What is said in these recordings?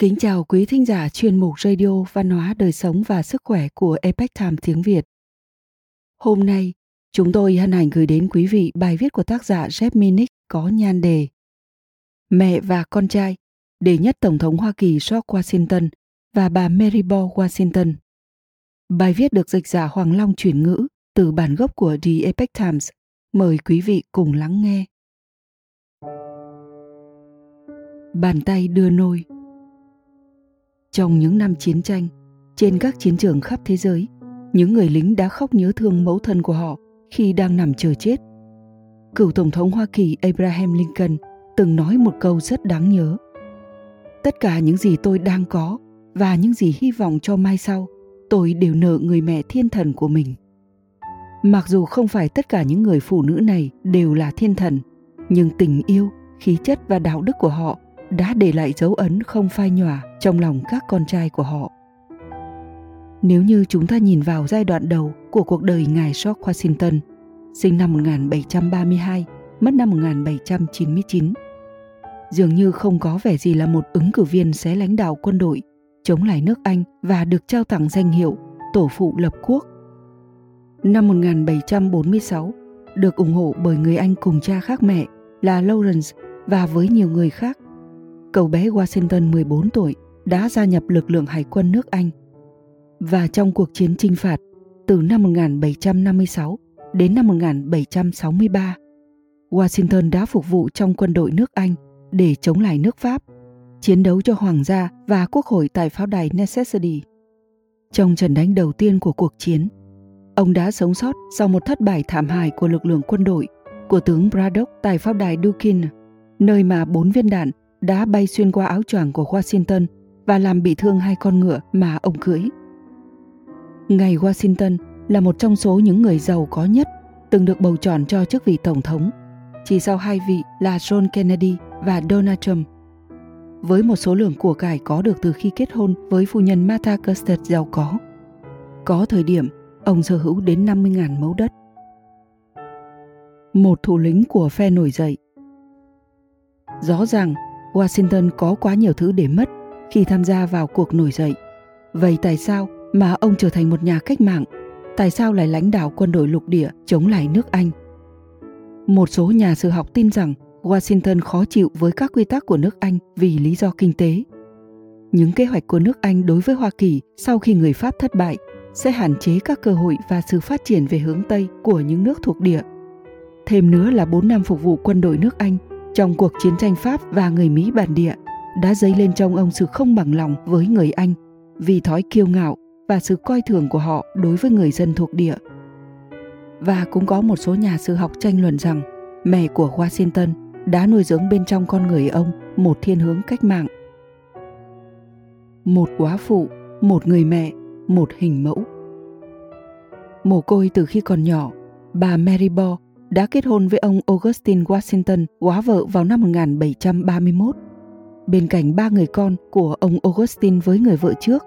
Kính chào quý thính giả chuyên mục radio văn hóa đời sống và sức khỏe của Epoch Times tiếng Việt. Hôm nay, chúng tôi hân hạnh gửi đến quý vị bài viết của tác giả Jeff Minick có nhan đề Mẹ và con trai, đệ nhất Tổng thống Hoa Kỳ George Washington và bà Mary Ball Washington. Bài viết được dịch giả Hoàng Long chuyển ngữ từ bản gốc của The EPECT Times. Mời quý vị cùng lắng nghe. Bàn tay đưa nôi. Trong những năm chiến tranh, trên các chiến trường khắp thế giới, những người lính đã khóc nhớ thương mẫu thân của họ khi đang nằm chờ chết. Cựu Tổng thống Hoa Kỳ Abraham Lincoln từng nói một câu rất đáng nhớ. Tất cả những gì tôi đang có và những gì hy vọng cho mai sau, tôi đều nợ người mẹ thiên thần của mình. Mặc dù không phải tất cả những người phụ nữ này đều là thiên thần, nhưng tình yêu, khí chất và đạo đức của họ đã để lại dấu ấn không phai nhòa trong lòng các con trai của họ. Nếu như chúng ta nhìn vào giai đoạn đầu của cuộc đời ngài George Washington, sinh năm 1732, mất năm 1799, dường như không có vẻ gì là một ứng cử viên sẽ lãnh đạo quân đội, chống lại nước Anh và được trao tặng danh hiệu Tổ phụ lập quốc. Năm 1746, được ủng hộ bởi người anh cùng cha khác mẹ là Lawrence và với nhiều người khác, cậu bé Washington 14 tuổi đã gia nhập lực lượng hải quân nước Anh. Và trong cuộc chiến chinh phạt từ năm 1756 đến năm 1763, Washington đã phục vụ trong quân đội nước Anh để chống lại nước Pháp, chiến đấu cho Hoàng gia và Quốc hội tại pháo đài Necessity. Trong trận đánh đầu tiên của cuộc chiến, ông đã sống sót sau một thất bại thảm hại của lực lượng quân đội của tướng Braddock tại pháo đài Duquesne, nơi mà 4 viên đạn đã bay xuyên qua áo choàng của Washington và làm bị thương 2 con ngựa mà ông cưỡi. Ngài Washington là một trong số những người giàu có nhất từng được bầu chọn cho chức vị Tổng thống, chỉ sau 2 vị là John Kennedy và Donald Trump. Với một số lượng của cải có được từ khi kết hôn với phu nhân Martha Custis giàu có thời điểm ông sở hữu đến 50.000 mẫu đất. Một thủ lĩnh của phe nổi dậy. Rõ ràng, Washington có quá nhiều thứ để mất khi tham gia vào cuộc nổi dậy. Vậy tại sao mà ông trở thành một nhà cách mạng? Tại sao lại lãnh đạo quân đội lục địa chống lại nước Anh? Một số nhà sử học tin rằng Washington khó chịu với các quy tắc của nước Anh vì lý do kinh tế. Những kế hoạch của nước Anh đối với Hoa Kỳ sau khi người Pháp thất bại sẽ hạn chế các cơ hội và sự phát triển về hướng Tây của những nước thuộc địa. Thêm nữa là 4 năm phục vụ quân đội nước Anh trong cuộc chiến tranh Pháp và người Mỹ bản địa đã dấy lên trong ông sự không bằng lòng với người Anh vì thói kiêu ngạo và sự coi thường của họ đối với người dân thuộc địa. Và cũng có một số nhà sử học tranh luận rằng mẹ của Washington đã nuôi dưỡng bên trong con người ông một thiên hướng cách mạng. Một quá phụ, một người mẹ, một hình mẫu. Mồ côi từ khi còn nhỏ, bà Mary Ball đã kết hôn với ông Augustine Washington, góa vợ vào năm 1731. Bên cạnh 3 người con của ông Augustine với người vợ trước,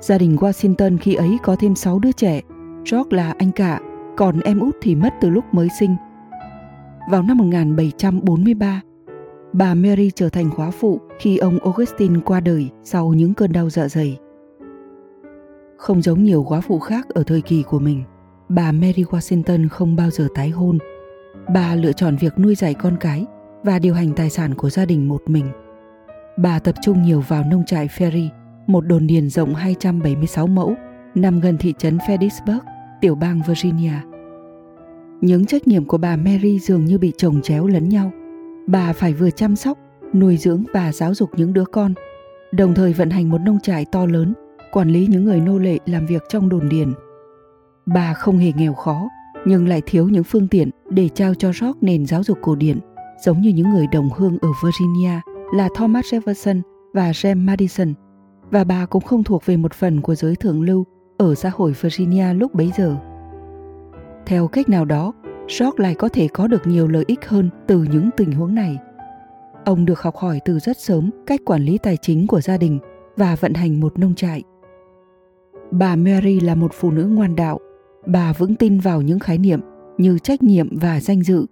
gia đình Washington khi ấy có thêm 6 đứa trẻ, George là anh cả, còn em út thì mất từ lúc mới sinh. Vào năm 1743, bà Mary trở thành góa phụ khi ông Augustine qua đời sau những cơn đau dạ dày. Không giống nhiều góa phụ khác ở thời kỳ của mình, bà Mary Washington không bao giờ tái hôn. Bà lựa chọn việc nuôi dạy con cái và điều hành tài sản của gia đình một mình. Bà tập trung nhiều vào nông trại Ferry, một đồn điền rộng 276 mẫu, nằm gần thị trấn Fredericksburg, tiểu bang Virginia. Những trách nhiệm của bà Mary dường như bị chồng chéo lẫn nhau. Bà phải vừa chăm sóc, nuôi dưỡng và giáo dục những đứa con, đồng thời vận hành một nông trại to lớn, quản lý những người nô lệ làm việc trong đồn điền. Bà không hề nghèo khó, nhưng lại thiếu những phương tiện để trao cho George nền giáo dục cổ điển, giống như những người đồng hương ở Virginia là Thomas Jefferson và James Madison, và bà cũng không thuộc về một phần của giới thượng lưu ở xã hội Virginia lúc bấy giờ. Theo cách nào đó, George lại có thể có được nhiều lợi ích hơn từ những tình huống này. Ông được học hỏi từ rất sớm cách quản lý tài chính của gia đình và vận hành một nông trại. Bà Mary là một phụ nữ ngoan đạo. Bà vững tin vào những khái niệm như trách nhiệm và danh dự.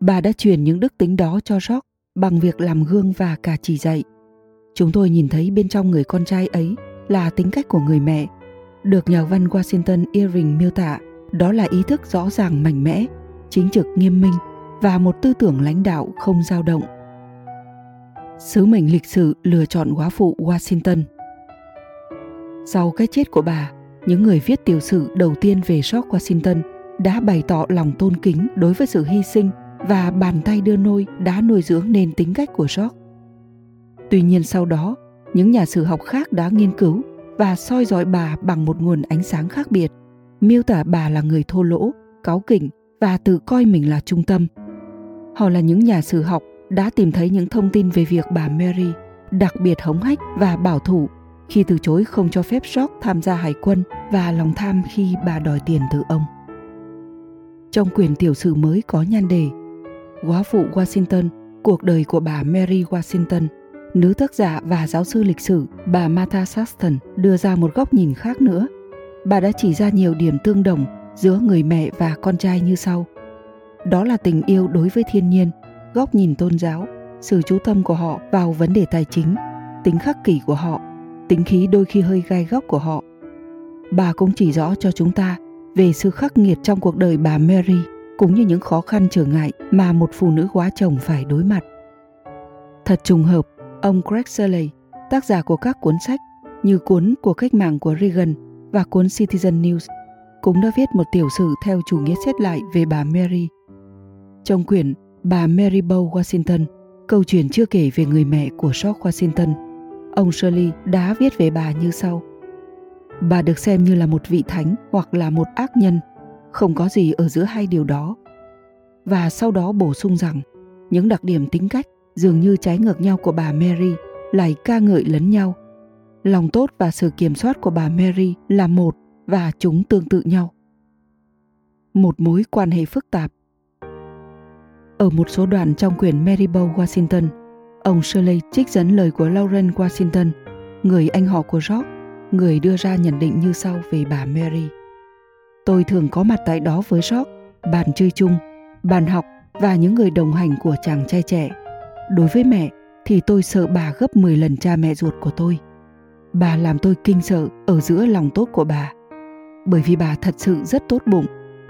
Bà đã truyền những đức tính đó cho George bằng việc làm gương và cả chỉ dạy. Chúng tôi nhìn thấy bên trong người con trai ấy là tính cách của người mẹ. Được nhà văn Washington Irving miêu tả, đó là ý thức rõ ràng mạnh mẽ, chính trực nghiêm minh và một tư tưởng lãnh đạo không dao động. Sứ mệnh lịch sử lựa chọn góa phụ Washington. Sau cái chết của bà, những người viết tiểu sử đầu tiên về George Washington đã bày tỏ lòng tôn kính đối với sự hy sinh và bàn tay đưa nôi đã nuôi dưỡng nên tính cách của George. Tuy nhiên sau đó, những nhà sử học khác đã nghiên cứu và soi dọi bà bằng một nguồn ánh sáng khác biệt, miêu tả bà là người thô lỗ, cáu kỉnh và tự coi mình là trung tâm. Họ là những nhà sử học đã tìm thấy những thông tin về việc bà Mary đặc biệt hống hách và bảo thủ khi từ chối không cho phép George tham gia hải quân và lòng tham khi bà đòi tiền từ ông. Trong quyển tiểu sử mới có nhan đề Góa phụ Washington, cuộc đời của bà Mary Washington, nữ tác giả và giáo sư lịch sử bà Martha Saxton đưa ra một góc nhìn khác nữa. Bà đã chỉ ra nhiều điểm tương đồng giữa người mẹ và con trai như sau. Đó là tình yêu đối với thiên nhiên, góc nhìn tôn giáo, sự chú tâm của họ vào vấn đề tài chính, tính khắc kỷ của họ, tính khí đôi khi hơi gai góc của họ. Bà cũng chỉ rõ cho chúng ta về sự khắc nghiệt trong cuộc đời bà Mary cũng như những khó khăn trở ngại mà một phụ nữ góa chồng phải đối mặt. Thật trùng hợp, ông Craig Shirley, tác giả của các cuốn sách như cuốn Cuộc cách mạng của Reagan và cuốn Citizen News, cũng đã viết một tiểu sử theo chủ nghĩa xét lại về bà Mary. Trong quyển Bà Mary Ball Washington, câu chuyện chưa kể về người mẹ của George Washington, ông Shirley đã viết về bà như sau. Bà được xem như là một vị thánh hoặc là một ác nhân, không có gì ở giữa hai điều đó. Và sau đó bổ sung rằng, những đặc điểm tính cách dường như trái ngược nhau của bà Mary lại ca ngợi lẫn nhau. Lòng tốt và sự kiểm soát của bà Mary là một và chúng tương tự nhau. Một mối quan hệ phức tạp. Ở một số đoạn trong quyển Mary Ball Washington, ông Shirley trích dẫn lời của Lauren Washington, người anh họ của George, người đưa ra nhận định như sau về bà Mary. Tôi thường có mặt tại đó với George, bàn chơi chung, bàn học và những người đồng hành của chàng trai trẻ. Đối với mẹ thì tôi sợ bà gấp 10 lần cha mẹ ruột của tôi. Bà làm tôi kinh sợ ở giữa lòng tốt của bà, bởi vì bà thật sự rất tốt bụng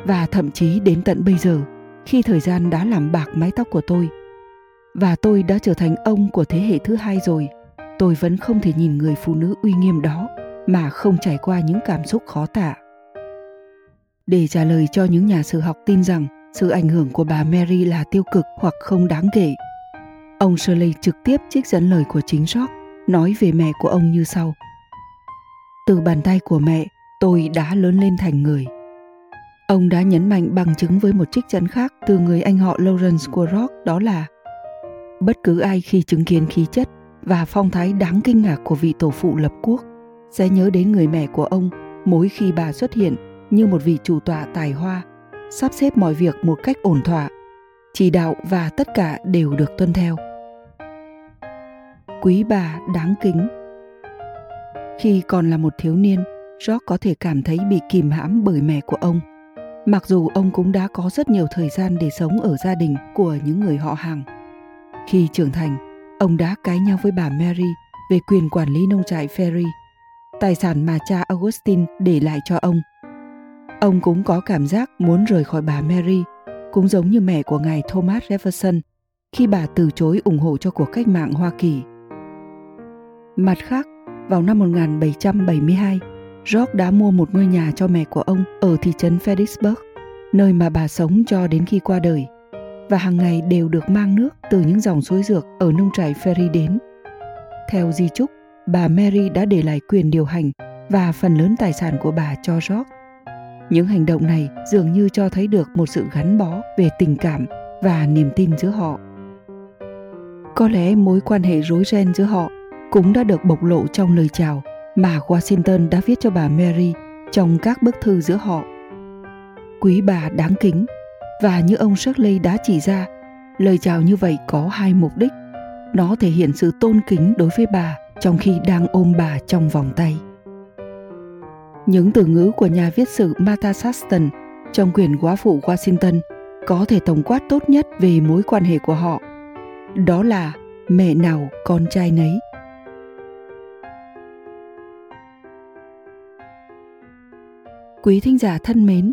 và thậm chí đến tận bây giờ khi thời gian đã làm bạc mái tóc của tôi. Và tôi đã trở thành ông của thế hệ thứ hai rồi, tôi vẫn không thể nhìn người phụ nữ uy nghiêm đó mà không trải qua những cảm xúc khó tả. Để trả lời cho những nhà sử học tin rằng sự ảnh hưởng của bà Mary là tiêu cực hoặc không đáng kể, ông Shirley trực tiếp trích dẫn lời của chính George nói về mẹ của ông như sau. Từ bàn tay của mẹ, tôi đã lớn lên thành người. Ông đã nhấn mạnh bằng chứng với một trích dẫn khác từ người anh họ Lawrence của George, đó là bất cứ ai khi chứng kiến khí chất và phong thái đáng kinh ngạc của vị tổ phụ lập quốc sẽ nhớ đến người mẹ của ông mỗi khi bà xuất hiện như một vị chủ tọa tài hoa, sắp xếp mọi việc một cách ổn thỏa, chỉ đạo và tất cả đều được tuân theo. Quý bà đáng kính. Khi còn là một thiếu niên, George có thể cảm thấy bị kìm hãm bởi mẹ của ông, mặc dù ông cũng đã có rất nhiều thời gian để sống ở gia đình của những người họ hàng. Khi trưởng thành, ông đã cãi nhau với bà Mary về quyền quản lý nông trại Ferry, tài sản mà cha Augustine để lại cho ông. Ông cũng có cảm giác muốn rời khỏi bà Mary, cũng giống như mẹ của ngài Thomas Jefferson khi bà từ chối ủng hộ cho cuộc cách mạng Hoa Kỳ. Mặt khác, vào năm 1772, George đã mua một ngôi nhà cho mẹ của ông ở thị trấn Fredericksburg, nơi mà bà sống cho đến khi qua đời, và hàng ngày đều được mang nước từ những dòng suối dược ở nông trại Ferry đến. Theo di chúc, bà Mary đã để lại quyền điều hành và phần lớn tài sản của bà cho George. Những hành động này dường như cho thấy được một sự gắn bó về tình cảm và niềm tin giữa họ. Có lẽ mối quan hệ rối ren giữa họ cũng đã được bộc lộ trong lời chào mà Washington đã viết cho bà Mary trong các bức thư giữa họ. Quý bà đáng kính, và như ông Shirley đã chỉ ra, lời chào như vậy có hai mục đích. Nó thể hiện sự tôn kính đối với bà trong khi đang ôm bà trong vòng tay. Những từ ngữ của nhà viết sử Martha Saxton trong quyển Góa phụ Washington có thể tổng quát tốt nhất về mối quan hệ của họ. Đó là mẹ nào con trai nấy, Quý thính giả thân mến,